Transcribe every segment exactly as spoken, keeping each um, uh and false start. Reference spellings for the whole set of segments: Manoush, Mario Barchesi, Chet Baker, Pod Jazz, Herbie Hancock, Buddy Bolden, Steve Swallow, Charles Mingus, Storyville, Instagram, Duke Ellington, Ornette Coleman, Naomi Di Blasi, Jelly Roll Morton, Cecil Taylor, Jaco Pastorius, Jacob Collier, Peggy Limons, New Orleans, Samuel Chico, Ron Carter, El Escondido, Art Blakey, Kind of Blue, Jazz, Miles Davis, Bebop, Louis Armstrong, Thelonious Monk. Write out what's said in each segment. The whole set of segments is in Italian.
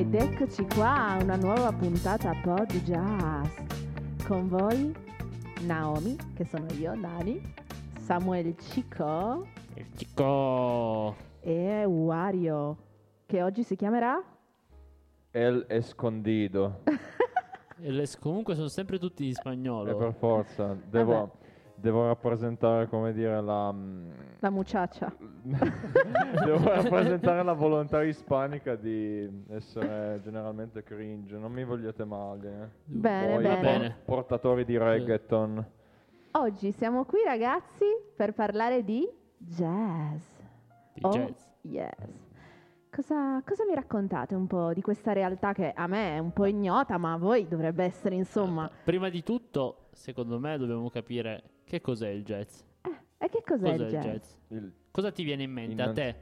Ed eccoci qua a una nuova puntata Pod Jazz. Con voi Naomi, che sono io, Nani, Samuel Chico, il Chico, e Wario, che oggi si chiamerà El Escondido. El es- comunque sono sempre tutti in spagnolo. E per forza, devo, devo rappresentare, come dire, la... La muchacha. Devo rappresentare la volontà ispanica di essere generalmente cringe. Non mi vogliate male. Eh. Bene, Voi, bene. Por- portatori di reggaeton. Oggi siamo qui, ragazzi, per parlare di jazz. Di oh, jazz. Yes. Cosa, cosa mi raccontate un po' di questa realtà che a me è un po' ignota, ma a voi dovrebbe essere, insomma... Prima di tutto, secondo me, dobbiamo capire che cos'è il jazz. Eh, e che cos'è, cos'è il jazz? jazz? Il... Cosa ti viene in mente in a non... te?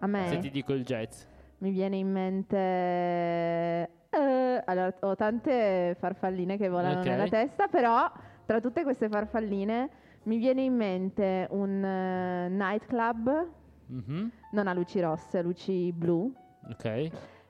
A me? Se ti dico il jazz. Mi viene in mente... Eh, allora, ho tante farfalline che volano okay. nella testa, però tra tutte queste farfalline mi viene in mente un uh, nightclub... Mm-hmm. Non ha luci rosse, luci blu, okay.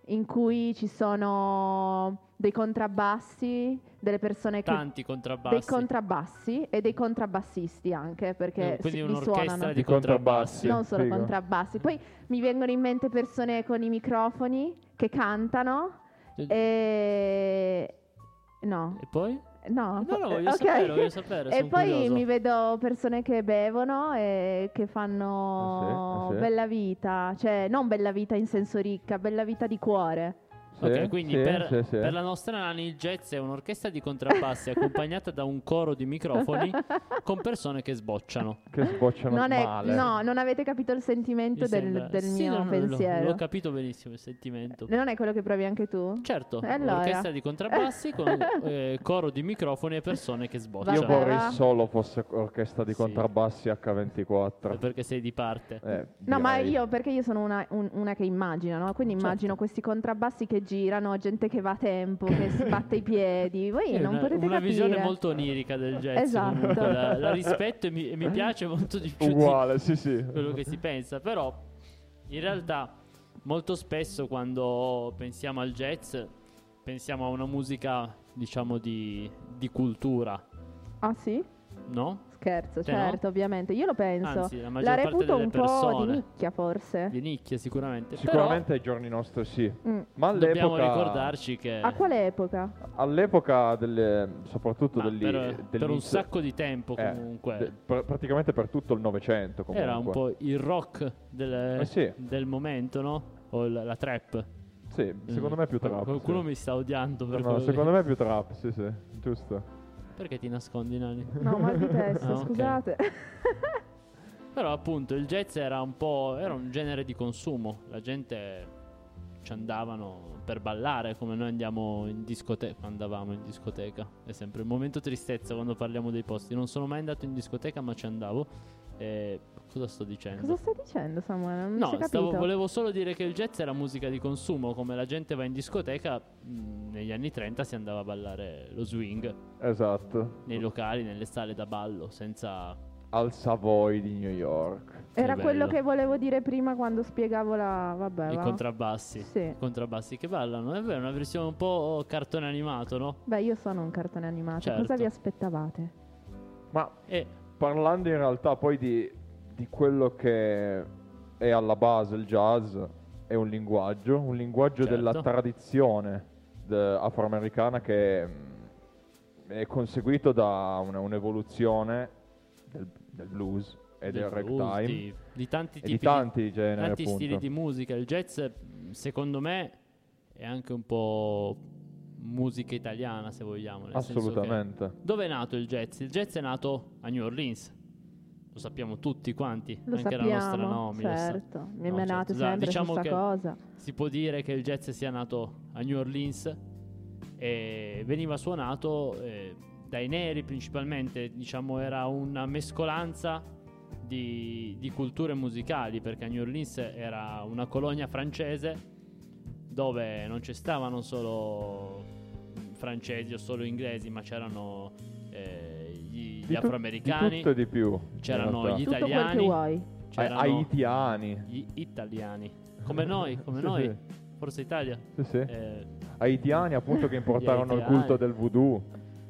in cui ci sono dei contrabbassi, delle persone tanti che, contrabbassi, dei contrabbassi e dei contrabbassisti anche, perché eh, quindi si, un'orchestra suonano. Di contrabbassi, non solo Figo. contrabbassi. Poi mi vengono in mente persone con i microfoni che cantano e, e... no. E poi? No, no, no, voglio okay. sapere, voglio sapere. E poi curioso. mi vedo persone che bevono e che fanno eh sì, eh sì. bella vita, cioè non bella vita in senso ricca, bella vita di cuore. Sì, ok, quindi sì, per, sì, sì. per la nostra Nani il jazz è un'orchestra di contrabbassi accompagnata da un coro di microfoni con persone che sbocciano. Che sbocciano non male. È, no, non avete capito il sentimento mi del, del sì, mio no, pensiero. L'ho, l'ho capito benissimo il sentimento. Non è quello che provi anche tu? Certo, allora. Un'orchestra di contrabbassi con eh, coro di microfoni e persone che sbocciano. Io vorrei solo fosse orchestra di contrabbassi sì. acca ventiquattro. È perché sei di parte. Eh, no, ma io perché io sono una, un, una che immagina, no? Quindi certo. immagino questi contrabbassi che girano, gente che va a tempo, che sbatte i piedi. Voi è non una, potete una capire. Una visione molto onirica del jazz. Esatto. La, la rispetto e mi, e mi piace molto di più. Uguale, di sì, sì. quello che si pensa. Però in realtà molto spesso quando pensiamo al jazz pensiamo a una musica, diciamo, di, di cultura. Ah sì? No? Scherzo, Te certo, no? ovviamente. Io lo penso. Anzi, la maggior la parte reputo delle un persone. po' di nicchia, forse. Di nicchia, sicuramente. Sicuramente però ai giorni nostri sì. Mm. Ma all'epoca dobbiamo ricordarci che a quale epoca? All'epoca delle, soprattutto ah, degli, per, per un sacco di tempo comunque. Eh, de, pr- praticamente per tutto il Novecento comunque. Era un po' il rock del, eh sì. del momento, no? O la, la trap. Sì, secondo mm. me più trap. Qualcuno sì. mi sta odiando per no, no, secondo che... me più trap, sì, sì, giusto. Perché ti nascondi, Nani? No, mal di testa, ah, scusate. Okay. Però appunto il jazz era un po', era un genere di consumo. La gente ci andavano per ballare, come noi andiamo in discoteca, andavamo in discoteca. È sempre il momento tristezza quando parliamo dei posti. Non sono mai andato in discoteca, ma ci andavo. E cosa sto dicendo? Cosa stai dicendo, Samuele? Non no, si è capito. Stavo, volevo solo dire che il jazz era musica di consumo. Come la gente va in discoteca, mh, negli anni trenta si andava a ballare lo swing. Esatto. Nei locali, nelle sale da ballo, senza... Al Savoy di New York. Era che quello che volevo dire prima quando spiegavo la... Vabbè, I va? contrabbassi. Sì. I contrabbassi che ballano. È una versione un po' cartone animato, no? Beh, io sono un cartone animato. Certo. Cosa vi aspettavate? Ma... E... Parlando in realtà poi di, di quello che è alla base il jazz, è un linguaggio, un linguaggio certo. della tradizione de, afroamericana che mh, è conseguito da una, un'evoluzione del, del blues e del, del ragtime. Di, di tanti tipi, di tanti, di, generi, tanti stili di musica. Il jazz, secondo me, è anche un po' musica italiana, se vogliamo, nel assolutamente senso che... Dove è nato il jazz? Il jazz è nato a New Orleans, lo sappiamo tutti quanti, lo anche sappiamo, la nostra Naomi certo sa... mi no, è nato certo. sempre diciamo questa cosa. Si può dire che il jazz sia nato a New Orleans e veniva suonato eh, dai neri principalmente, diciamo era una mescolanza di, di culture musicali, perché a New Orleans era una colonia francese dove non ci stavano solo francesi o solo inglesi, ma c'erano eh, gli, gli afroamericani, tutto e di più, c'erano gli italiani, c'erano haitiani, gli italiani come noi, come sì, noi sì. Forza Italia. Sì, sì. Eh, Haitiani, appunto, che importarono il culto del voodoo.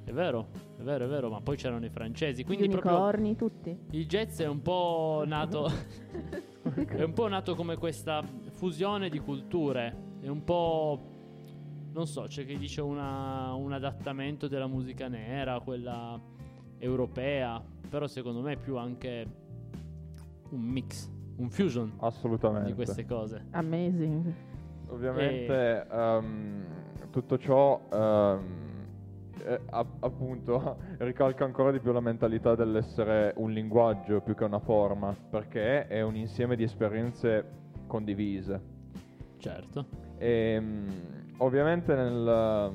È vero, è vero, è vero, ma poi c'erano i francesi, quindi unicorni, proprio tutti. Il jazz è un po' nato è un po' nato come questa fusione di culture, è un po', non so, c'è chi dice una, un adattamento della musica nera, quella europea, però secondo me è più anche un mix, un fusion. Assolutamente. Di queste cose. Amazing. Ovviamente e... um, tutto ciò um, Eh, app- appunto ricalca ancora di più la mentalità dell'essere un linguaggio più che una forma, perché è un insieme di esperienze condivise. Certo. E, ovviamente nel,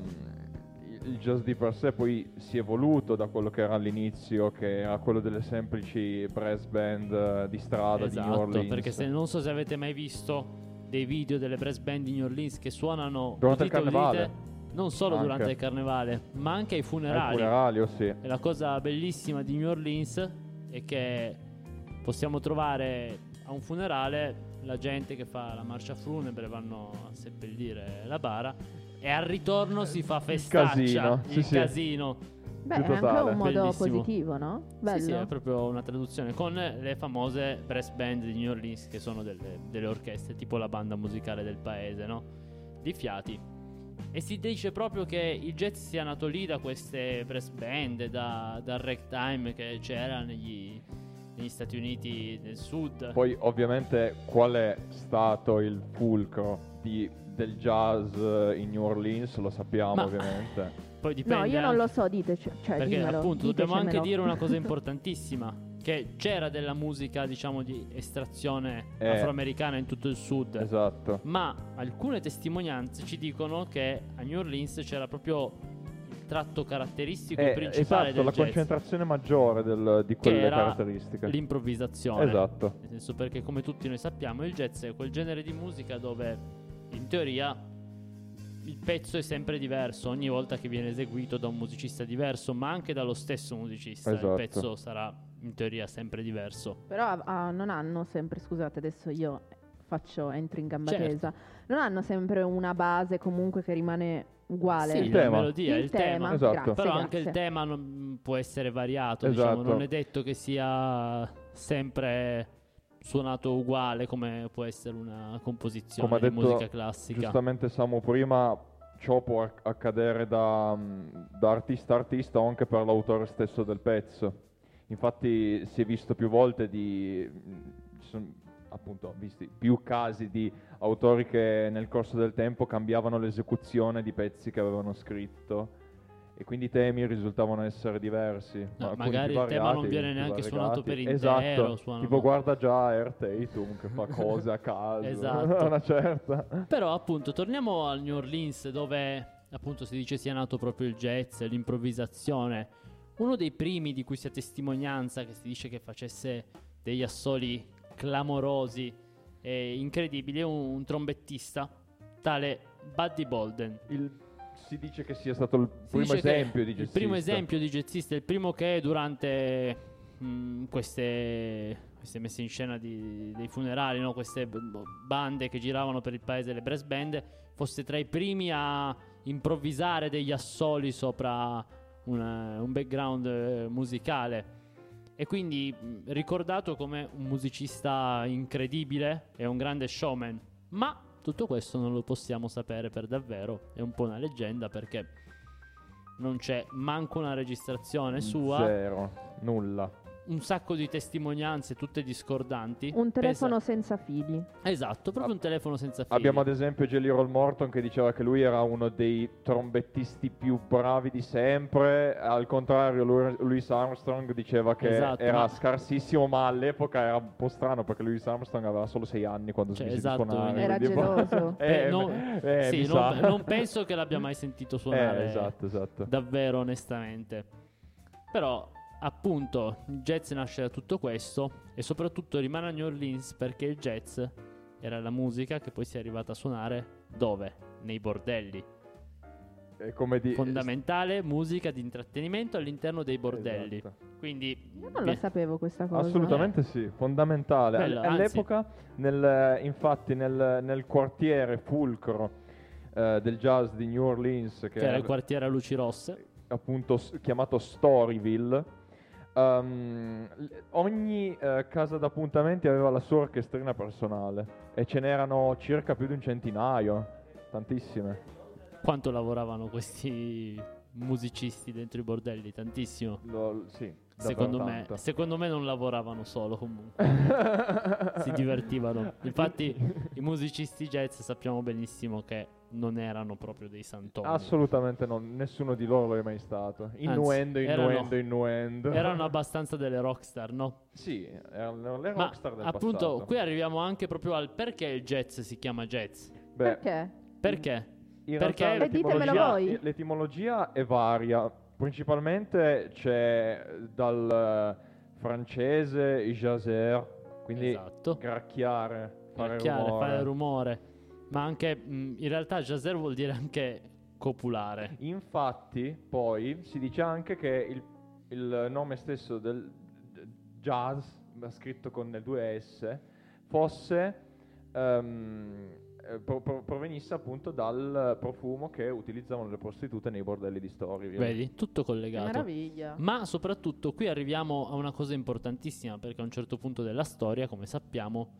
il jazz di per sé poi si è evoluto da quello che era all'inizio, che era quello delle semplici brass band di strada, esatto, di New Orleans. Perché se non so se avete mai visto dei video delle brass band di New Orleans che suonano durante udite, il carnevale udite, non solo anche durante il carnevale, ma anche ai funerali. Ai funerali, oh sì. E la cosa bellissima di New Orleans è che possiamo trovare a un funerale la gente che fa la marcia funebre, vanno a seppellire la bara, e al ritorno si fa festaccia, il casino. Il sì, casino. Sì. Beh, è anche un modo bellissimo, positivo, no? Bello. Sì, sì, è proprio una traduzione, con le famose brass band di New Orleans, che sono delle, delle orchestre, tipo la banda musicale del paese, no? Di fiati. E si dice proprio che il jazz sia nato lì, da queste press band, da, dal ragtime che c'era negli, negli Stati Uniti del Sud. Poi ovviamente qual è stato il fulcro di, del jazz in New Orleans lo sappiamo. Ma ovviamente poi dipende. No, io non lo so, diteci, cioè, perché dimmelo, appunto dobbiamo anche dire una cosa importantissima, che c'era della musica, diciamo, di estrazione eh, afroamericana in tutto il sud. Esatto. Ma alcune testimonianze ci dicono che a New Orleans c'era proprio il tratto caratteristico eh, principale, esatto, del jazz. Esatto, la concentrazione maggiore del, di quelle che era caratteristiche. L'improvvisazione. Esatto. Nel senso, perché come tutti noi sappiamo, il jazz è quel genere di musica dove, in teoria, il pezzo è sempre diverso ogni volta che viene eseguito da un musicista diverso, ma anche dallo stesso musicista. Esatto. Il pezzo sarà in teoria sempre diverso. Però uh, non hanno sempre, scusate, adesso io faccio entro in gamba tesa. Certo. Non hanno sempre una base comunque che rimane uguale. Sì, il la tema. melodia, il, il tema, tema. Esatto. Grazie, però grazie. Anche il tema non può essere variato, esatto, diciamo, non è detto che sia sempre suonato uguale come può essere una composizione, come ha detto, di musica classica. Giustamente Samu prima, ciò può accadere da, da artista a artista o anche per l'autore stesso del pezzo. Infatti si è visto più volte di, appunto, visti più casi di autori che nel corso del tempo cambiavano l'esecuzione di pezzi che avevano scritto, e quindi i temi risultavano essere diversi. No, ma magari il variati, tema non viene neanche variegati, suonato per intero. Esatto, tipo guarda già Erteitum che fa cose a caso. Esatto. Una certa. Però appunto torniamo al New Orleans, dove appunto si dice sia nato proprio il jazz, l'improvvisazione. Uno dei primi di cui si ha testimonianza, che si dice che facesse degli assoli clamorosi e incredibili, è un, un trombettista, tale Buddy Bolden. Il, si dice che sia stato il primo esempio di jazzista. Il primo esempio di jazzista, il primo che durante mh, queste, queste messe in scena di, dei funerali, no? Queste bande che giravano per il paese, le brass band, fosse tra i primi a improvvisare degli assoli sopra Una, un background eh, musicale, e quindi mh, ricordato come un musicista incredibile e un grande showman. Ma tutto questo non lo possiamo sapere per davvero, è un po' una leggenda, perché non c'è manco una registrazione sua, zero, nulla, un sacco di testimonianze tutte discordanti, un telefono Pensa... senza fili, esatto, proprio A- un telefono senza fili. Abbiamo ad esempio Jelly Roll Morton, che diceva che lui era uno dei trombettisti più bravi di sempre. Al contrario, lui, Louis Armstrong diceva che, esatto, era ma... scarsissimo, ma all'epoca era un po' strano, perché Louis Armstrong aveva solo sei anni quando, cioè, si mise, esatto, a suonare, era geloso. eh, eh, non, eh, sì, non, non penso che l'abbia mai sentito suonare, eh, esatto, esatto, davvero, onestamente. Però appunto il jazz nasce da tutto questo, e soprattutto rimane a New Orleans perché il jazz era la musica che poi si è arrivata a suonare dove? Nei bordelli. è come di... fondamentale musica di intrattenimento all'interno dei bordelli. Esatto. Quindi io non lo sapevo questa cosa. Assolutamente eh. sì, fondamentale. Bello, all'epoca nel, infatti nel, nel quartiere fulcro eh, del jazz di New Orleans, che, che era, era il quartiere a luci rosse, appunto chiamato Storyville. Um, ogni uh, casa d'appuntamenti aveva la sua orchestrina personale e ce n'erano circa più di un centinaio, tantissime. Quanto lavoravano questi musicisti dentro i bordelli? Tantissimo. Lo, sì, secondo me, secondo me non lavoravano solo, comunque si divertivano. Infatti i musicisti jazz sappiamo benissimo che non erano proprio dei santoni. Assolutamente no, nessuno di loro lo è mai stato. Innuendo, Anzi, innuendo, erano, innuendo. Erano abbastanza delle rockstar, no? Sì, erano le rockstar del appunto, passato. Appunto, qui arriviamo anche proprio al perché il jazz si chiama jazz. Beh, perché? Perché? In perché? Realtà, ditemelo voi. L'etimologia è varia. Principalmente c'è dal francese jazzer, quindi esatto. gracchiare, fare gracchiare, rumore. Fare rumore. Ma anche mh, in realtà jazzer vuol dire anche copulare. Infatti poi si dice anche che il, il nome stesso del jazz, scritto con le due S, fosse um, pro, pro, provenisse appunto dal profumo che utilizzavano le prostitute nei bordelli di Storyville. Vedi, tutto collegato. Meraviglia. Ma soprattutto qui arriviamo a una cosa importantissima, perché a un certo punto della storia, come sappiamo,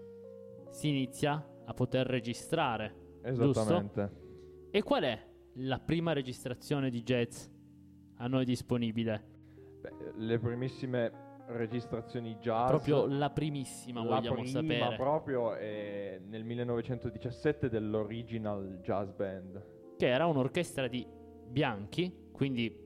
si inizia a poter registrare. Esattamente. Giusto? E qual è la prima registrazione di jazz a noi disponibile? Beh, le primissime registrazioni jazz, proprio la primissima, la vogliamo prima sapere. La proprio è nel millenovecentodiciassette dell'Original Jazz Band, che era un'orchestra di bianchi, quindi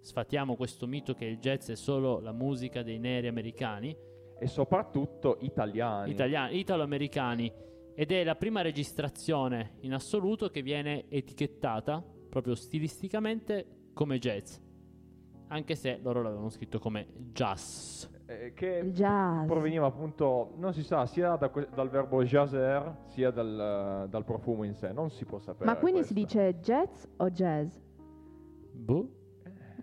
sfatiamo questo mito che il jazz è solo la musica dei neri americani e soprattutto italiani. Italiani, italo-americani. Ed è la prima registrazione in assoluto che viene etichettata proprio stilisticamente come jazz, anche se loro l'avevano scritto come jazz, eh, che jazz. proveniva appunto, non si sa, sia da que- dal verbo jazzer sia dal, uh, dal profumo in sé, non si può sapere. Ma quindi questo. Si dice jazz o jazz? Boh.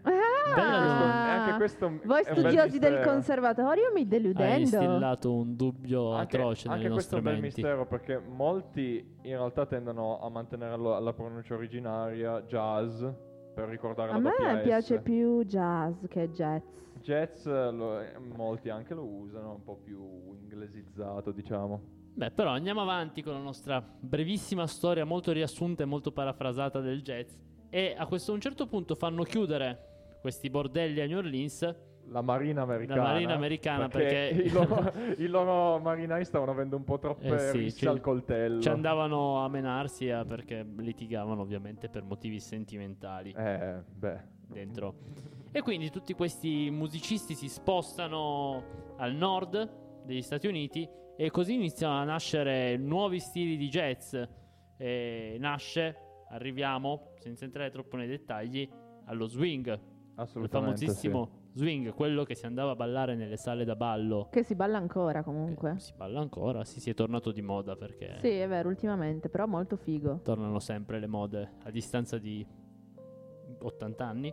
Ah, anche questo, anche questo voi studiosi del conservatorio mi deludendo. Hai instillato un dubbio anche, atroce anche nelle nostre menti. Anche questo è un bel mistero, perché molti in realtà tendono a mantenerlo alla pronuncia originaria jazz per ricordare a la doppia S. A me piace più jazz che jazz. Jazz lo, molti anche lo usano, un po' più inglesizzato, diciamo. Beh, però andiamo avanti con la nostra brevissima storia molto riassunta e molto parafrasata del jazz. E a questo un certo punto fanno chiudere questi bordelli a New Orleans, la marina americana, la marina americana perché, perché... i, loro, i loro marinai stavano avendo un po' troppe eh sì, risse al coltello, ci andavano a menarsi eh, perché litigavano ovviamente per motivi sentimentali eh, beh. dentro. E quindi tutti questi musicisti si spostano al nord degli Stati Uniti e così iniziano a nascere nuovi stili di jazz e nasce, arriviamo senza entrare troppo nei dettagli, allo swing. Il famosissimo sì. swing, quello che si andava a ballare nelle sale da ballo. Che si balla ancora comunque. Che si balla ancora, sì, si è tornato di moda perché... Sì, è vero, ultimamente, però molto figo. Tornano sempre le mode, a distanza di ottanta anni.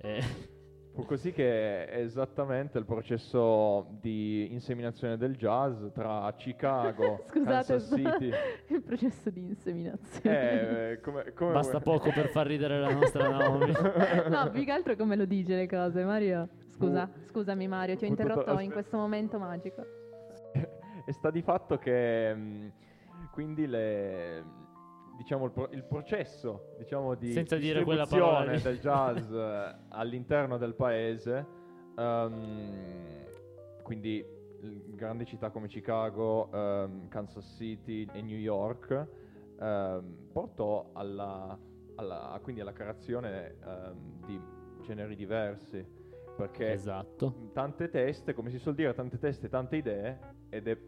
Eh. Fu così che è esattamente il processo di inseminazione del jazz tra Chicago, Scusate, Kansas City. Il processo di inseminazione. Eh, come, come Basta vuoi. poco per far ridere la nostra Naomi. No, più che altro come lo dice le cose, Mario. Scusa, uh, scusami Mario, ti ho interrotto in questo momento magico. E sta di fatto che mh, quindi le... diciamo il, pro- il processo diciamo di Senza dire quella parola del jazz all'interno del paese, um, quindi grandi città come Chicago, um, Kansas City e New York, um, portò alla, alla quindi alla creazione um, di generi diversi, perché esatto. tante teste, come si suol dire, tante teste, tante idee, ed è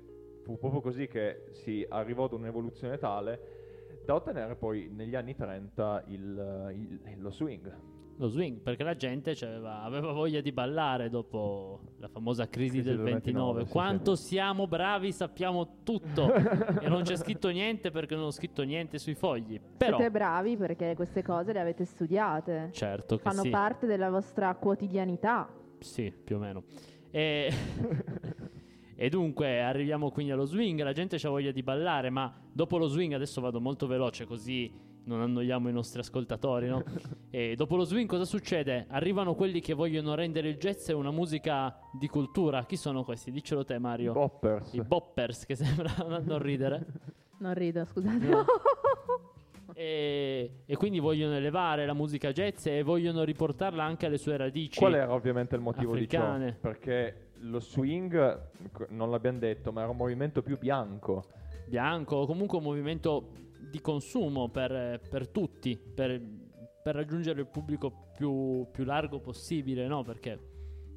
fu proprio così che si arrivò ad un'evoluzione tale da ottenere poi negli anni trenta il, il, lo swing. lo swing, perché la gente aveva, aveva voglia di ballare dopo la famosa crisi, crisi del ventinove. ventinove Quanto sì, siamo bravi, sappiamo tutto e non c'è scritto niente perché non ho scritto niente sui fogli. Però siete bravi perché queste cose le avete studiate. Certo che fanno sì, parte della vostra quotidianità. Sì, più o meno. E... E dunque arriviamo quindi allo swing, la gente c'ha voglia di ballare, ma dopo lo swing, adesso vado molto veloce così non annoiamo i nostri ascoltatori, no? E dopo lo swing cosa succede? Arrivano quelli che vogliono rendere il jazz una musica di cultura. Chi sono questi? Diccelo te, Mario. I boppers. I boppers, che sembra non ridere. Non rido, scusate. No. E, e quindi vogliono elevare la musica jazz e vogliono riportarla anche alle sue radici. Qual era ovviamente il motivo africane. Di ciò? Perché... lo swing, non l'abbiamo detto, ma era un movimento più bianco. Bianco, comunque un movimento di consumo per, per tutti, per, per raggiungere il pubblico più, più largo possibile, no? Perché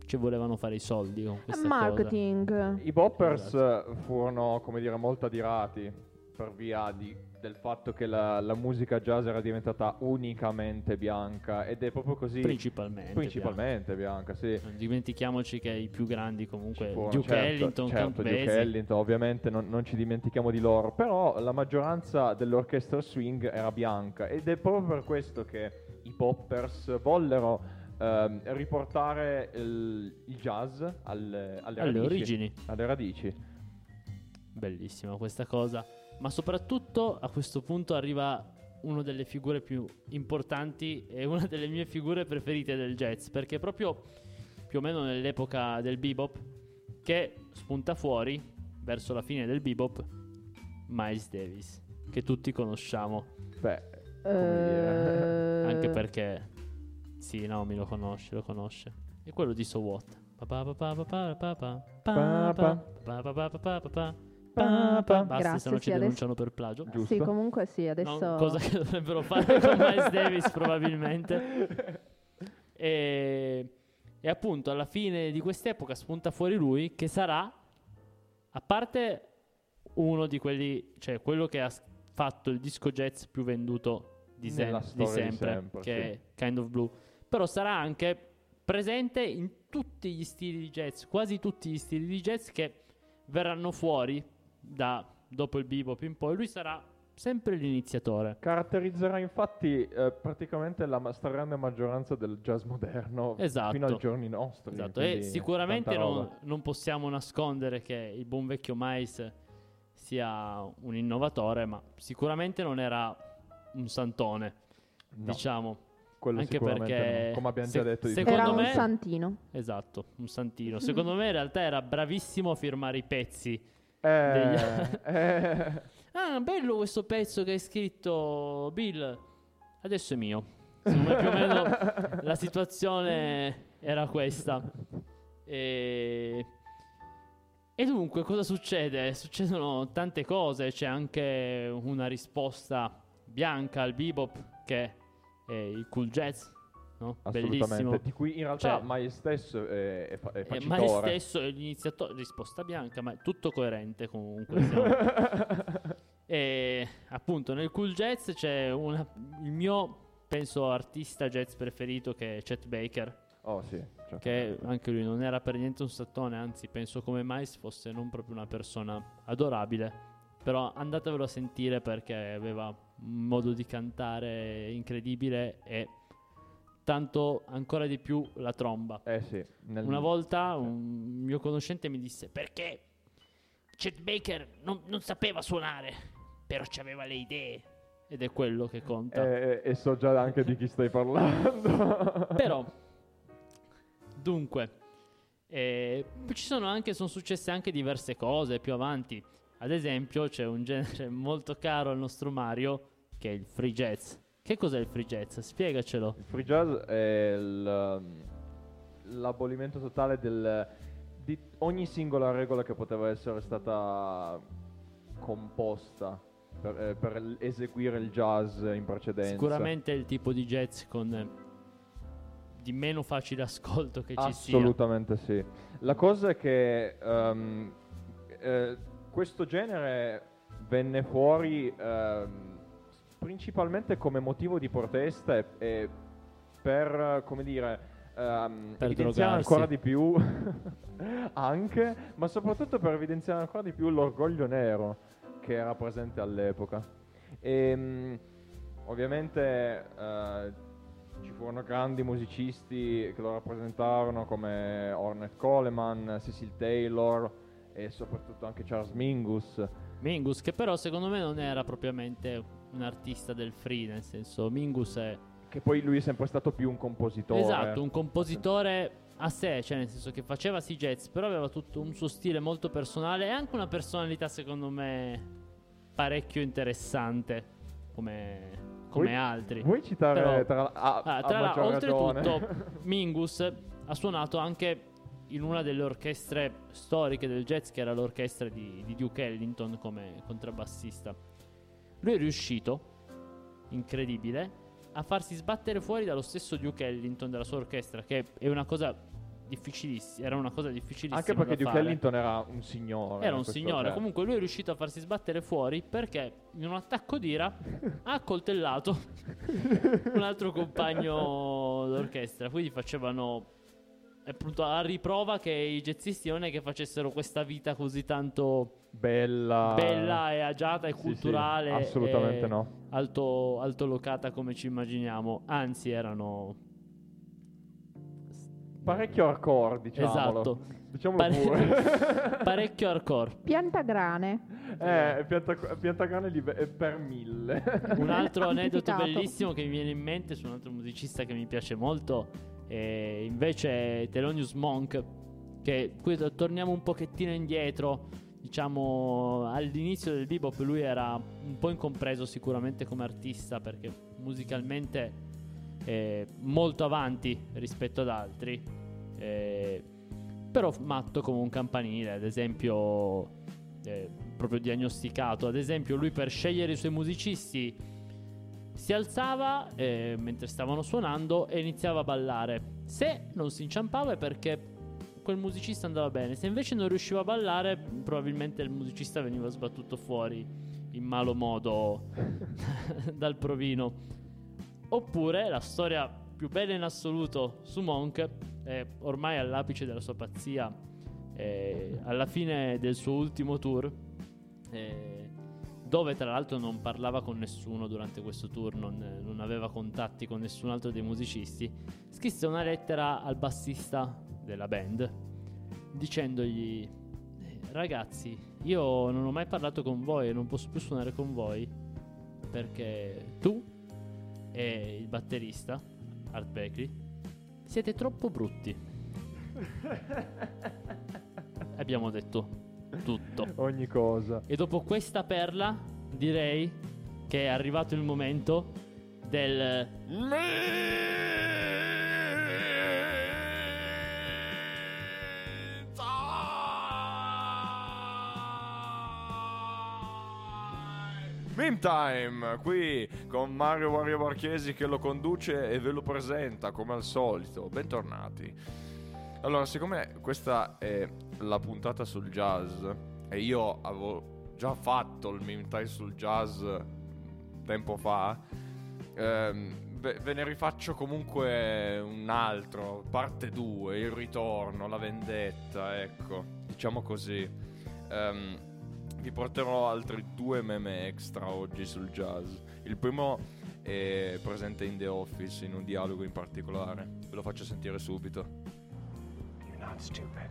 ci volevano fare i soldi con questa marketing. Cosa. I boppers esatto. furono, come dire, molto adirati per via di, del fatto che la, la musica jazz era diventata unicamente bianca ed è proprio così principalmente, principalmente bianca. bianca sì. Non dimentichiamoci che i più grandi comunque furono, Duke certo, Ellington, certo, Duke Ellington, ovviamente non, non ci dimentichiamo di loro, però la maggioranza dell'orchestra swing era bianca ed è proprio per questo che i poppers vollero ehm, riportare il, il jazz alle, alle, alle radici, origini, alle radici. Bellissima questa cosa, ma soprattutto a questo punto arriva una delle figure più importanti e una delle mie figure preferite del jazz, perché proprio più o meno nell'epoca del bebop che spunta fuori verso la fine del bebop Miles Davis, che tutti conosciamo. Beh, uh... anche perché sì, Naomi lo conosce, lo conosce. E quello di So What? Pa pa pa pa pa pa pa pa pa pa. Pa, pa. Basta, grazie, se no ci sì, denunciano adesso... per plagio. Giusto. Sì, comunque sì, adesso no, cosa che dovrebbero fare con Miles Davis probabilmente. E... e appunto alla fine di quest'epoca spunta fuori lui, che sarà, a parte uno di quelli, cioè quello che ha fatto il disco jazz più venduto di, sem- di sempre, di sempre, che sì, è Kind of Blue, però sarà anche presente in tutti gli stili di jazz, quasi tutti gli stili di jazz che verranno fuori da dopo il bebop in poi. Lui sarà sempre l'iniziatore, caratterizzerà infatti eh, praticamente la ma- stragrande maggioranza del jazz moderno, esatto, fino ai giorni nostri, esatto. E sicuramente non, non possiamo nascondere che il buon vecchio Miles sia un innovatore, ma sicuramente non era un santone, no, diciamo. Quello anche perché, come abbiamo se- già detto, di era me, un santino. Esatto, un santino. Secondo me in realtà era bravissimo a firmare i pezzi. Eh, degli... eh. Ah, bello questo pezzo che hai scritto, Bill. Adesso è mio. Secondo me più o meno la situazione era questa. E... e dunque cosa succede? Succedono tante cose. C'è anche una risposta bianca al bebop che... e il cool jazz, no? Assolutamente. Bellissimo. Di cui in realtà, cioè, Miles stesso è, è, è facitore. Miles stesso è l'iniziatore, risposta bianca, ma è tutto coerente comunque. Siamo... e appunto nel cool jazz c'è una, il mio, penso, artista jazz preferito, che è Chet Baker. Oh sì, certo. Che anche lui non era per niente un sattone, anzi penso come Miles fosse non proprio una persona adorabile. Però andatevelo a sentire perché aveva un modo di cantare incredibile e tanto ancora di più la tromba. Eh sì. Nel... Una volta un mio conoscente mi disse: perché Chet Baker non, non sapeva suonare, però c'aveva le idee. Ed è quello che conta. E, e so già anche di chi stai parlando. Però, dunque, eh, ci sono anche, sono successe anche diverse cose più avanti. Ad esempio c'è un genere molto caro al nostro Mario, che è il free jazz. Che cos'è il free jazz? Spiegacelo. Il free jazz è il, l'abolimento totale del, di ogni singola regola che poteva essere stata composta per, eh, per eseguire il jazz in precedenza. Sicuramente è il tipo di jazz con... Eh, di meno facile ascolto che ci sia. Assolutamente sì. La cosa è che... Um, eh, questo genere venne fuori eh, principalmente come motivo di protesta e, e per, come dire, um, per evidenziare drogarsi ancora di più anche, ma soprattutto per evidenziare ancora di più l'orgoglio nero che era presente all'epoca. E um, ovviamente uh, ci furono grandi musicisti che lo rappresentarono, come Ornette Coleman, Cecil Taylor e soprattutto anche Charles Mingus. Mingus che però secondo me non era propriamente un artista del free, nel senso Mingus è... Che poi lui è sempre stato più un compositore. Esatto, un compositore a sé, cioè nel senso che faceva sì jazz, però aveva tutto un suo stile molto personale e anche una personalità secondo me parecchio interessante come... come vuoi, altri vuoi citare però, tra, a, ah, tra la, oltretutto Mingus ha suonato anche in una delle orchestre storiche del jazz, che era l'orchestra di, di Duke Ellington, come contrabbassista. Lui è riuscito, incredibile, a farsi sbattere fuori dallo stesso Duke Ellington, dalla sua orchestra, che è una cosa difficilissima, era una cosa difficilissima anche perché Duke fare. Ellington era un signore, era un signore, caso. Comunque lui è riuscito a farsi sbattere fuori perché in un attacco d'ira ha accoltellato un altro compagno d'orchestra, quindi facevano appunto a riprova che i jazzisti non è che facessero questa vita così tanto bella, bella e agiata e sì, culturale, sì, assolutamente e no, alto, altolocata come ci immaginiamo, anzi erano parecchio hardcore, diciamolo. Esatto. Diciamo Pare- pure. Parecchio hardcore. Piantagrane. Eh, pianta- piantagrane li- per mille. Un altro aneddoto bellissimo che mi viene in mente su un altro musicista che mi piace molto è invece Thelonious Monk, che qui torniamo un pochettino indietro, diciamo all'inizio del bebop. Lui era un po' incompreso sicuramente come artista, perché musicalmente Eh, molto avanti rispetto ad altri, eh, però matto come un campanile, ad esempio, eh, proprio diagnosticato. Ad esempio lui per scegliere i suoi musicisti si alzava eh, mentre stavano suonando e iniziava a ballare. Se non si inciampava è perché quel musicista andava bene, se invece non riusciva a ballare probabilmente il musicista veniva sbattuto fuori in malo modo dal provino. Oppure la storia più bella in assoluto su Monk, eh, ormai all'apice della sua pazzia, eh, alla fine del suo ultimo tour, eh, dove tra l'altro non parlava con nessuno durante questo tour, non, non aveva contatti con nessun altro dei musicisti, scrisse una lettera al bassista della band dicendogli: ragazzi, io non ho mai parlato con voi e non posso più suonare con voi perché tu e il batterista Art Blakey siete troppo brutti. Abbiamo detto tutto, ogni cosa. E dopo questa perla direi che è arrivato il momento del Meme Time, qui con Mario Wario Marchesi che lo conduce e ve lo presenta come al solito. Bentornati. Allora, siccome questa è la puntata sul jazz e io avevo già fatto il Meme Time sul jazz tempo fa, ehm, ve, ve ne rifaccio comunque un altro, parte due, il ritorno, la vendetta, ecco, diciamo così. Ehm Vi porterò altri due meme extra oggi sul jazz. Il primo è presente in The Office, in un dialogo in particolare. Ve lo faccio sentire subito. You're not stupid.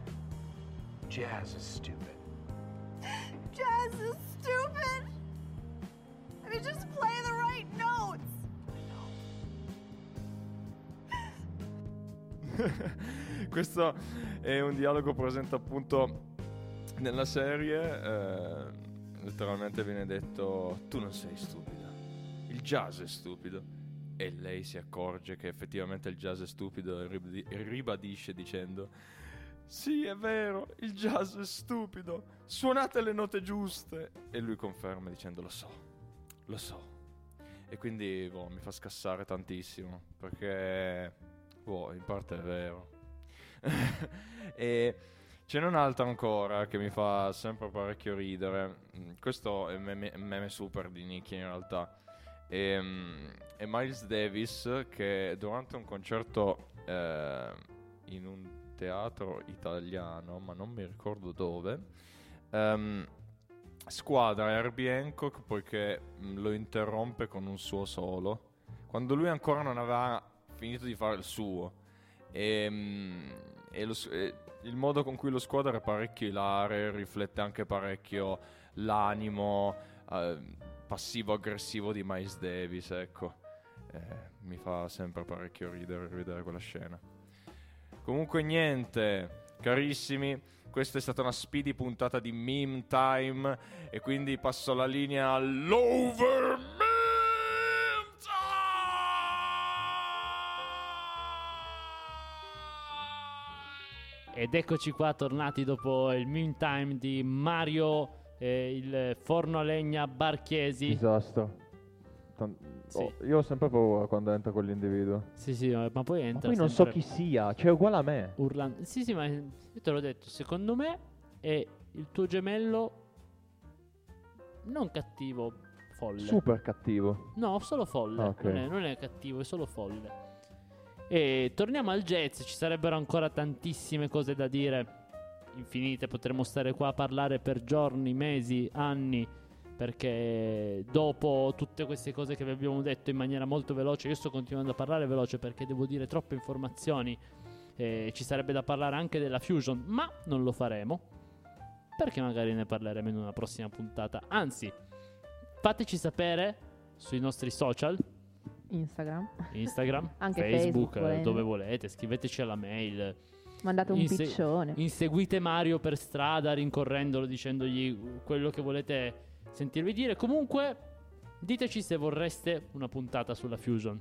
Jazz is stupid. Jazz is stupid. I mean, just play the right notes. Questo è un dialogo presente appunto nella serie, eh, letteralmente viene detto: tu non sei stupida, il jazz è stupido. E lei si accorge che effettivamente il jazz è stupido e rib- ribadisce dicendo: sì, è vero, il jazz è stupido, suonate le note giuste. E lui conferma dicendo: lo so, lo so. E quindi boh, mi fa scassare tantissimo, perché boh, in parte è vero. E c'è un'altra ancora che mi fa sempre parecchio ridere. Questo è un meme, meme super di nicchia in realtà. e, e Miles Davis, che durante un concerto eh, in un teatro italiano, ma non mi ricordo dove, ehm, squadra Herbie Hancock poiché lo interrompe con un suo solo quando lui ancora non aveva finito di fare il suo, e, e, lo, e il modo con cui lo squadra è parecchio ilare, riflette anche parecchio l'animo eh, passivo-aggressivo di Miles Davis, ecco. Eh, mi fa sempre parecchio ridere rivedere quella scena. Comunque niente, carissimi, questa è stata una speedy puntata di Meme Time e quindi passo la linea all'Over Meme Time! Ed eccoci qua tornati dopo il Meme Time di Mario, eh, il forno a legna barchesi. Disastro. Tant- Sì. Oh, io ho sempre paura quando entra quell'individuo. Sì, sì, ma poi entra. Ma poi non so chi sia, cioè è uguale a me. Urlando. Sì, sì, ma io te l'ho detto, secondo me è il tuo gemello non cattivo, folle. Super cattivo. No, solo folle. Ah, okay. non, è, non è cattivo, è solo folle. E torniamo al jazz, ci sarebbero ancora tantissime cose da dire. Infinite, potremmo stare qua a parlare per giorni, mesi, anni. Perché dopo tutte queste cose che vi abbiamo detto in maniera molto veloce, io sto continuando a parlare veloce perché devo dire troppe informazioni, eh, ci sarebbe da parlare anche della fusion, ma non lo faremo perché magari ne parleremo in una prossima puntata. Anzi, fateci sapere sui nostri social, Instagram, Instagram anche Facebook, Facebook dove volete, scriveteci alla mail, mandate un Inse- piccione, inseguite Mario per strada rincorrendolo dicendogli quello che volete sentirvi dire. Comunque diteci se vorreste una puntata sulla fusion.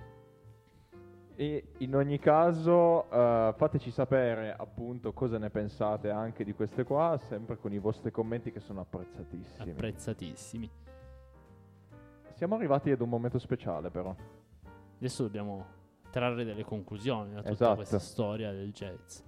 E in ogni caso uh, fateci sapere appunto cosa ne pensate anche di queste qua, sempre con i vostri commenti che sono apprezzatissimi. Apprezzatissimi. Siamo arrivati ad un momento speciale però. Adesso dobbiamo trarre delle conclusioni da tutta esatto. questa storia del jazz.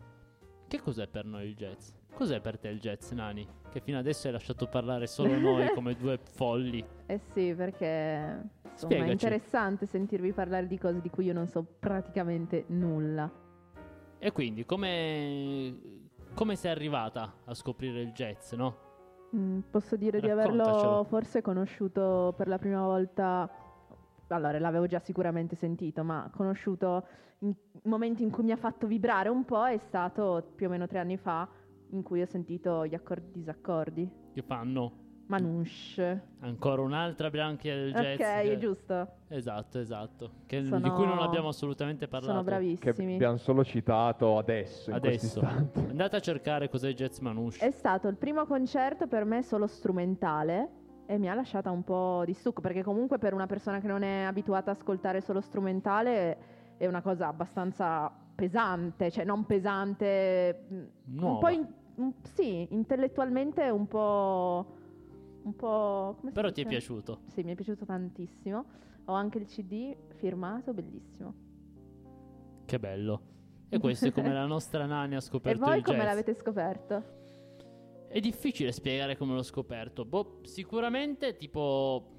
Che cos'è per noi il jazz? Cos'è per te il jazz, Nani? Che fino adesso hai lasciato parlare solo noi come due folli. Eh sì, perché insomma, è interessante sentirvi parlare di cose di cui io non so praticamente nulla. E quindi come, come sei arrivata a scoprire il jazz, no? Mm, posso dire di averlo forse conosciuto per la prima volta. Allora, l'avevo già sicuramente sentito, ma conosciuto in momenti in cui mi ha fatto vibrare un po' è stato più o meno tre anni fa, in cui ho sentito gli accordi disaccordi che fanno Manoush, ancora un'altra branchia del jazz. Ok, che... giusto. Esatto, esatto. Che sono... di cui non abbiamo assolutamente parlato. Sono bravissimi. Che abbiamo solo citato adesso. Adesso. Andate a cercare cos'è jazz Manoush. È stato il primo concerto per me solo strumentale e mi ha lasciata un po' di stucco perché comunque per una persona che non è abituata ad ascoltare solo strumentale è una cosa abbastanza pesante, cioè non pesante, nuova. Un po' in, un, sì, intellettualmente un po', un po' come però ti dice? È piaciuto? Sì, mi è piaciuto tantissimo. Ho anche il C D firmato, bellissimo. Che bello. E questo è come la nostra Nani ha scoperto il jazz. E voi come l'avete scoperto? È difficile spiegare come l'ho scoperto. Boh, sicuramente tipo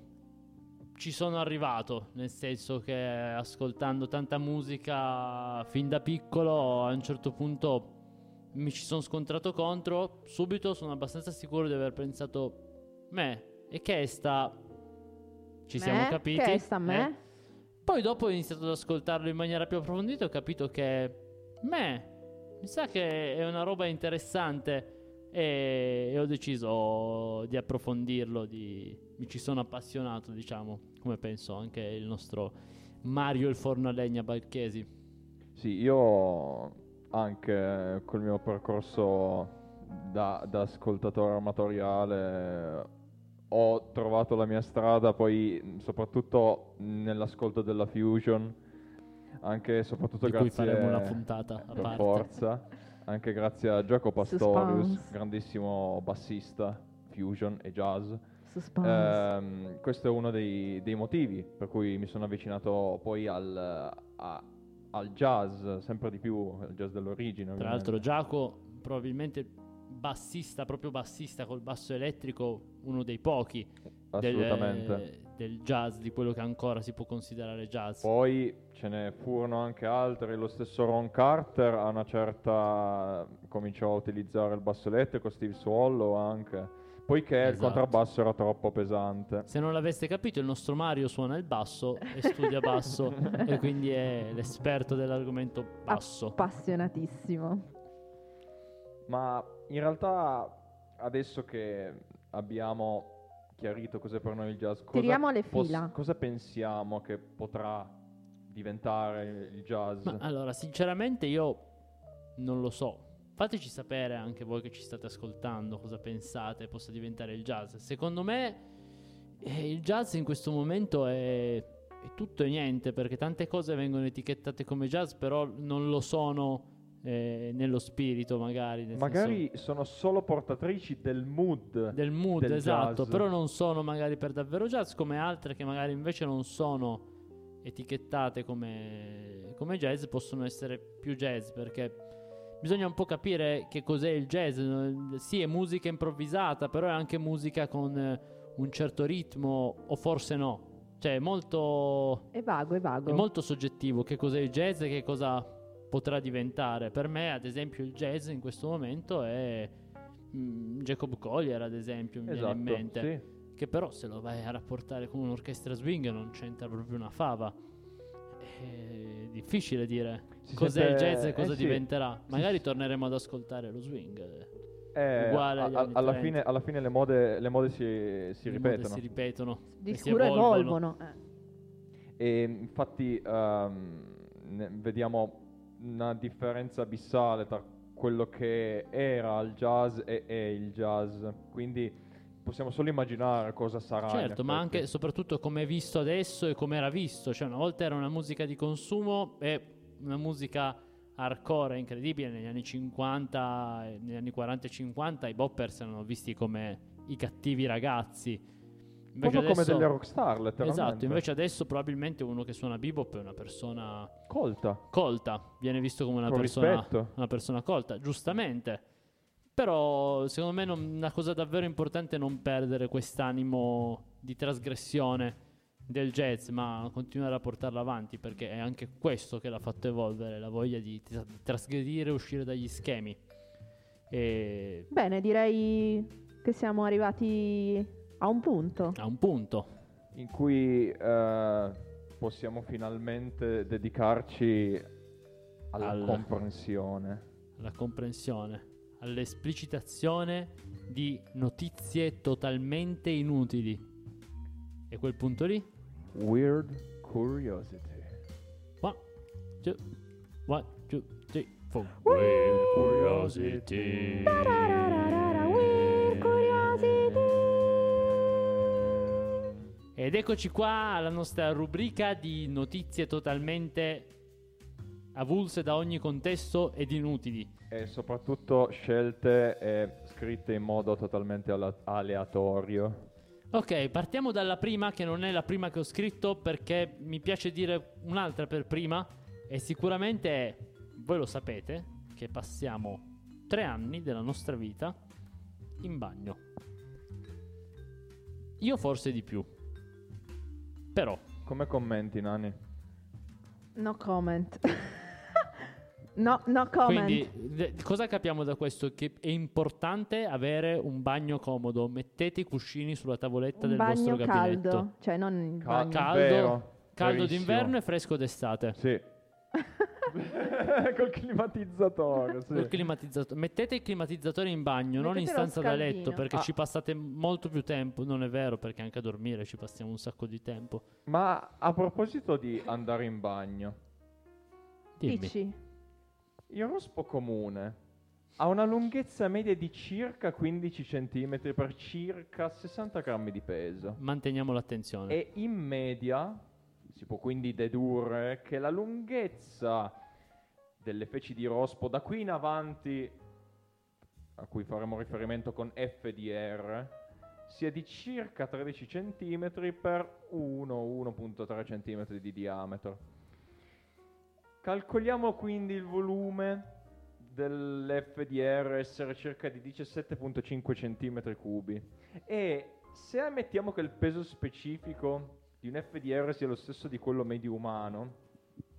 ci sono arrivato, nel senso che ascoltando tanta musica fin da piccolo a un certo punto mi ci sono scontrato contro. Subito sono abbastanza sicuro di aver pensato me e che sta ci me? siamo capiti che sta me? Eh? Poi dopo ho iniziato ad ascoltarlo in maniera più approfondita e ho capito che me mi sa che è una roba interessante e, e ho deciso di approfondirlo, di mi ci sono appassionato, diciamo, come penso anche il nostro Mario il forno a legna barchesi. Sì, io anche col mio percorso da, da ascoltatore amatoriale ho trovato la mia strada, poi soprattutto nell'ascolto della fusion, anche soprattutto di grazie cui faremo una puntata a parte. Forza, anche grazie a Jaco Pastorius, Suspense. grandissimo bassista fusion e jazz. Um, questo è uno dei, dei motivi per cui mi sono avvicinato poi al, a, al jazz sempre di più, al jazz dell'origine. Tra l'altro Jaco probabilmente bassista, proprio bassista col basso elettrico, uno dei pochi assolutamente del, del jazz, di quello che ancora si può considerare jazz. Poi ce ne furono anche altri, lo stesso Ron Carter a una certa cominciò a utilizzare il basso elettrico, Steve Swallow anche, poiché esatto. il contrabbasso era troppo pesante. Se non l'aveste capito, il nostro Mario suona il basso e studia basso e quindi è l'esperto dell'argomento basso. Appassionatissimo. Ma in realtà adesso che abbiamo chiarito cos'è per noi il jazz, cosa, tiriamo le fila. Pos- cosa pensiamo che potrà diventare il jazz? Ma allora, sinceramente io non lo so. Fateci sapere anche voi che ci state ascoltando cosa pensate possa diventare il jazz. Secondo me eh, il jazz in questo momento è, è tutto e niente, perché tante cose vengono etichettate come jazz però non lo sono. Eh, nello spirito magari nel magari senso, sono solo portatrici del mood del mood del esatto jazz. Però non sono magari per davvero jazz, come altre che magari invece non sono etichettate come, come jazz, possono essere più jazz, perché bisogna un po' capire che cos'è il jazz. Sì, è musica improvvisata, però è anche musica con un certo ritmo, o forse no, cioè è molto è vago è vago è molto soggettivo che cos'è il jazz e che cosa potrà diventare. Per me ad esempio il jazz in questo momento è mh, Jacob Collier ad esempio, mi esatto, viene in mente sì. Che però se lo vai a rapportare con un'orchestra swing non c'entra proprio una fava. È difficile dire si cos'è sente... il jazz e cosa eh sì. diventerà. Magari sì, torneremo ad ascoltare lo swing eh, uguale agli a, anni alla, fine, alla fine le mode, le mode si, si, le ripetono. Mode si ripetono di e sicuro si evolvono, evolvono. Eh. E infatti um, ne, vediamo una differenza abissale tra quello che era il jazz e è il jazz, quindi possiamo solo immaginare cosa sarà. Certo, ma anche e soprattutto come è visto adesso e come era visto, cioè una volta era una musica di consumo e una musica hardcore incredibile, negli anni cinquanta, negli anni quaranta e cinquanta i boppers erano visti come i cattivi ragazzi. Invece proprio adesso, come delle rockstar letteralmente. Esatto, invece adesso probabilmente uno che suona bebop è una persona colta, colta viene visto come una, persona, una persona colta, giustamente. Però secondo me non, una cosa davvero importante è non perdere quest'animo di trasgressione del jazz, ma continuare a portarla avanti, perché è anche questo che l'ha fatto evolvere, la voglia di trasgredire, uscire dagli schemi e... Bene, direi che siamo arrivati... A un punto. A un punto. In cui eh, possiamo finalmente dedicarci alla, alla comprensione. Alla comprensione. All'esplicitazione di notizie totalmente inutili. E quel punto lì? Weird Curiosity. One, two, one, two, three, four. Weird Curiosity. Weird Curiosity. Ed eccoci qua alla nostra rubrica di notizie totalmente avulse da ogni contesto ed inutili. E soprattutto scelte e scritte in modo totalmente aleatorio. Ok, partiamo dalla prima, che non è la prima che ho scritto, perché mi piace dire un'altra per prima. E sicuramente è, voi lo sapete, che passiamo tre anni della nostra vita in bagno. Io forse di più. Però come commenti, Nani? No comment. no, no comment. Quindi de- cosa capiamo da questo? Che è importante avere un bagno comodo. Mettete i cuscini sulla tavoletta un del vostro gabinetto. Caldo, cioè non Cal- bagno caldo, vero, caldo d'inverno e fresco d'estate. Sì. Col climatizzatore, sì. Col climatizzatore. Mettete il climatizzatore in bagno, mettete non in stanza da letto, perché ah. ci passate molto più tempo. Non è vero, perché anche a dormire ci passiamo un sacco di tempo. Ma a proposito di andare in bagno, dimmi. Dici. Il rospo comune ha una lunghezza media di circa quindici centimetri per circa sessanta grammi di peso. Manteniamo l'attenzione. E in media si può quindi dedurre che la lunghezza delle feci di rospo da qui in avanti, a cui faremo riferimento con F D R, sia di circa tredici centimetri per uno a uno virgola tre centimetri di diametro. Calcoliamo quindi il volume dell'F D R essere circa di diciassette virgola cinque centimetri cubi e se ammettiamo che il peso specifico di un F D R sia lo stesso di quello medio umano,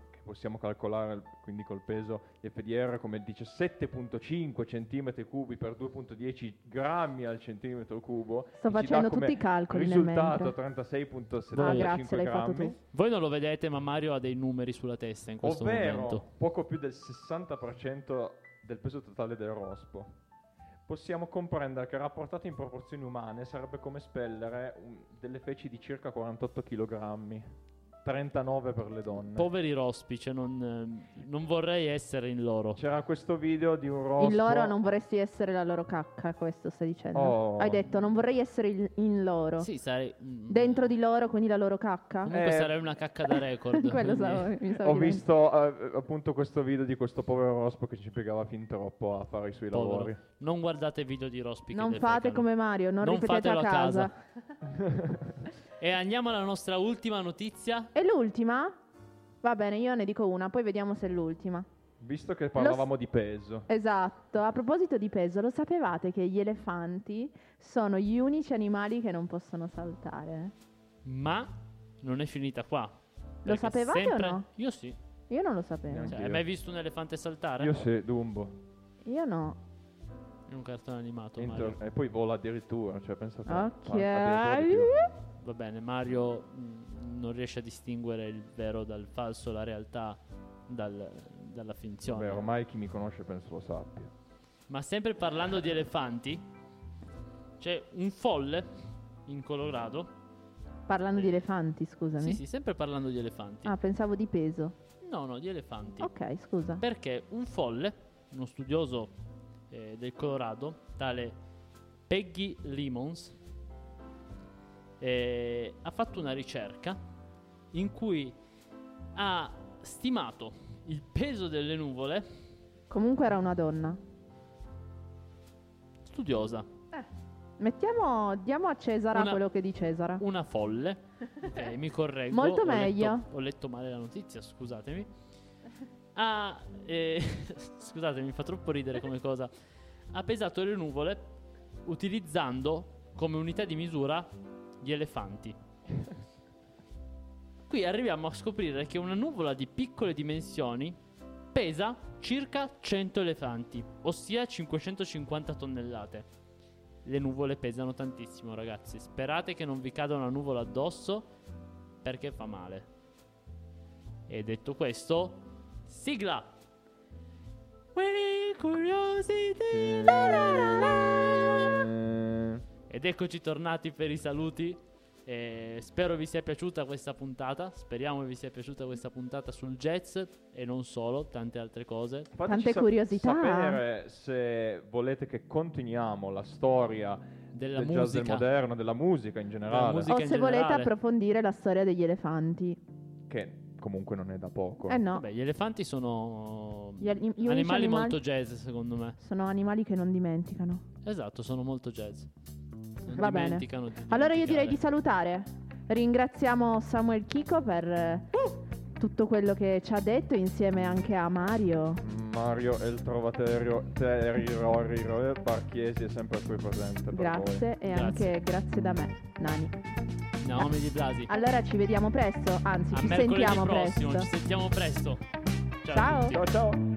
che possiamo calcolare quindi col peso di F D R come diciassette virgola cinque centimetri cubi per due virgola dieci grammi al centimetro cubo, sto facendo tutti i calcoli, risultato trentasei virgola settantacinque ah, grazie, grammi. Voi non lo vedete, ma Mario ha dei numeri sulla testa in questo ovvero, momento, ovvero poco più del sessanta per cento del peso totale del rospo. Possiamo comprendere che rapportato in proporzioni umane sarebbe come espellere un, delle feci di circa quarantotto chilogrammi, trentanove per le donne. Poveri rospi, cioè non, non vorrei essere in loro. C'era questo video di un rospo... In loro non vorresti essere la loro cacca, questo stai dicendo? Oh. Hai detto non vorrei essere in, in loro. Sì, sarei... Dentro di loro, quindi la loro cacca? Comunque eh. sarei una cacca da record. Quello stavo, mi stavo Ho diventando. visto eh, appunto questo video di questo povero rospo che ci piegava fin troppo a fare i suoi povero. lavori. Non guardate video di rospi. Non che fate come Mario, non, non ripetete a casa. A casa. E andiamo alla nostra ultima notizia. È l'ultima? Va bene, io ne dico una, poi vediamo se è l'ultima. Visto che parlavamo s- di peso. Esatto, a proposito di peso, lo sapevate che gli elefanti sono gli unici animali che non possono saltare? Ma non è finita qua. Lo sapevate sempre... o no? Io sì. Io non lo sapevo. Cioè, hai mai visto un elefante saltare? Io sì, Dumbo. Io no. In un cartone animato. Inter- e poi vola addirittura, cioè pensate. Ok. Addirittura va bene, Mario mh, non riesce a distinguere il vero dal falso, la realtà dal, dalla finzione. Beh, ormai chi mi conosce penso lo sappia. Ma sempre parlando di elefanti, c'è un folle in Colorado. Parlando eh. di elefanti, scusami. Sì, sì, sempre parlando di elefanti. Ah, pensavo di peso. No, no, di elefanti. Ok, scusa. Perché un folle, uno studioso eh, del Colorado, tale Peggy Limons, Eh, ha fatto una ricerca in cui ha stimato il peso delle nuvole. Comunque era una donna studiosa. Eh, mettiamo, diamo a Cesara una, quello che di Cesara. Una folle. Okay, mi correggo. Molto ho meglio. Letto, ho letto male la notizia, scusatemi. Ha, eh, scusatemi, mi fa troppo ridere come cosa. Ha pesato le nuvole utilizzando come unità di misura gli elefanti. Qui arriviamo a scoprire che una nuvola di piccole dimensioni pesa circa cento elefanti, ossia cinquecentocinquanta tonnellate. Le nuvole pesano tantissimo, ragazzi. Sperate che non vi cada una nuvola addosso, perché fa male. E detto questo, sigla! Curiosity la la la la. Ed eccoci tornati per i saluti, eh, spero vi sia piaciuta questa puntata, speriamo vi sia piaciuta questa puntata sul jazz e non solo, tante altre cose. Fateci tante sa- curiosità. Sapere se volete che continuiamo la storia della del musica. Jazz moderno, della musica in generale. Musica o in se generale. Volete approfondire la storia degli elefanti. Che comunque non è da poco. Eh no. Vabbè, gli elefanti sono gli al- animali, animali molto jazz secondo me. Sono animali che non dimenticano. Esatto, sono molto jazz. Va bene, allora io direi di salutare. Ringraziamo Samuel Chico per uh. tutto quello che ci ha detto, insieme anche a Mario Mario e il trovaterio Terriroriro Barchiesi è sempre qui presente. Grazie e grazie. Anche grazie da me, Nani Naomi Di Blasi. Allora ci vediamo presto, anzi a ci sentiamo prossimo. presto Ci sentiamo presto. Ciao ciao, ciao.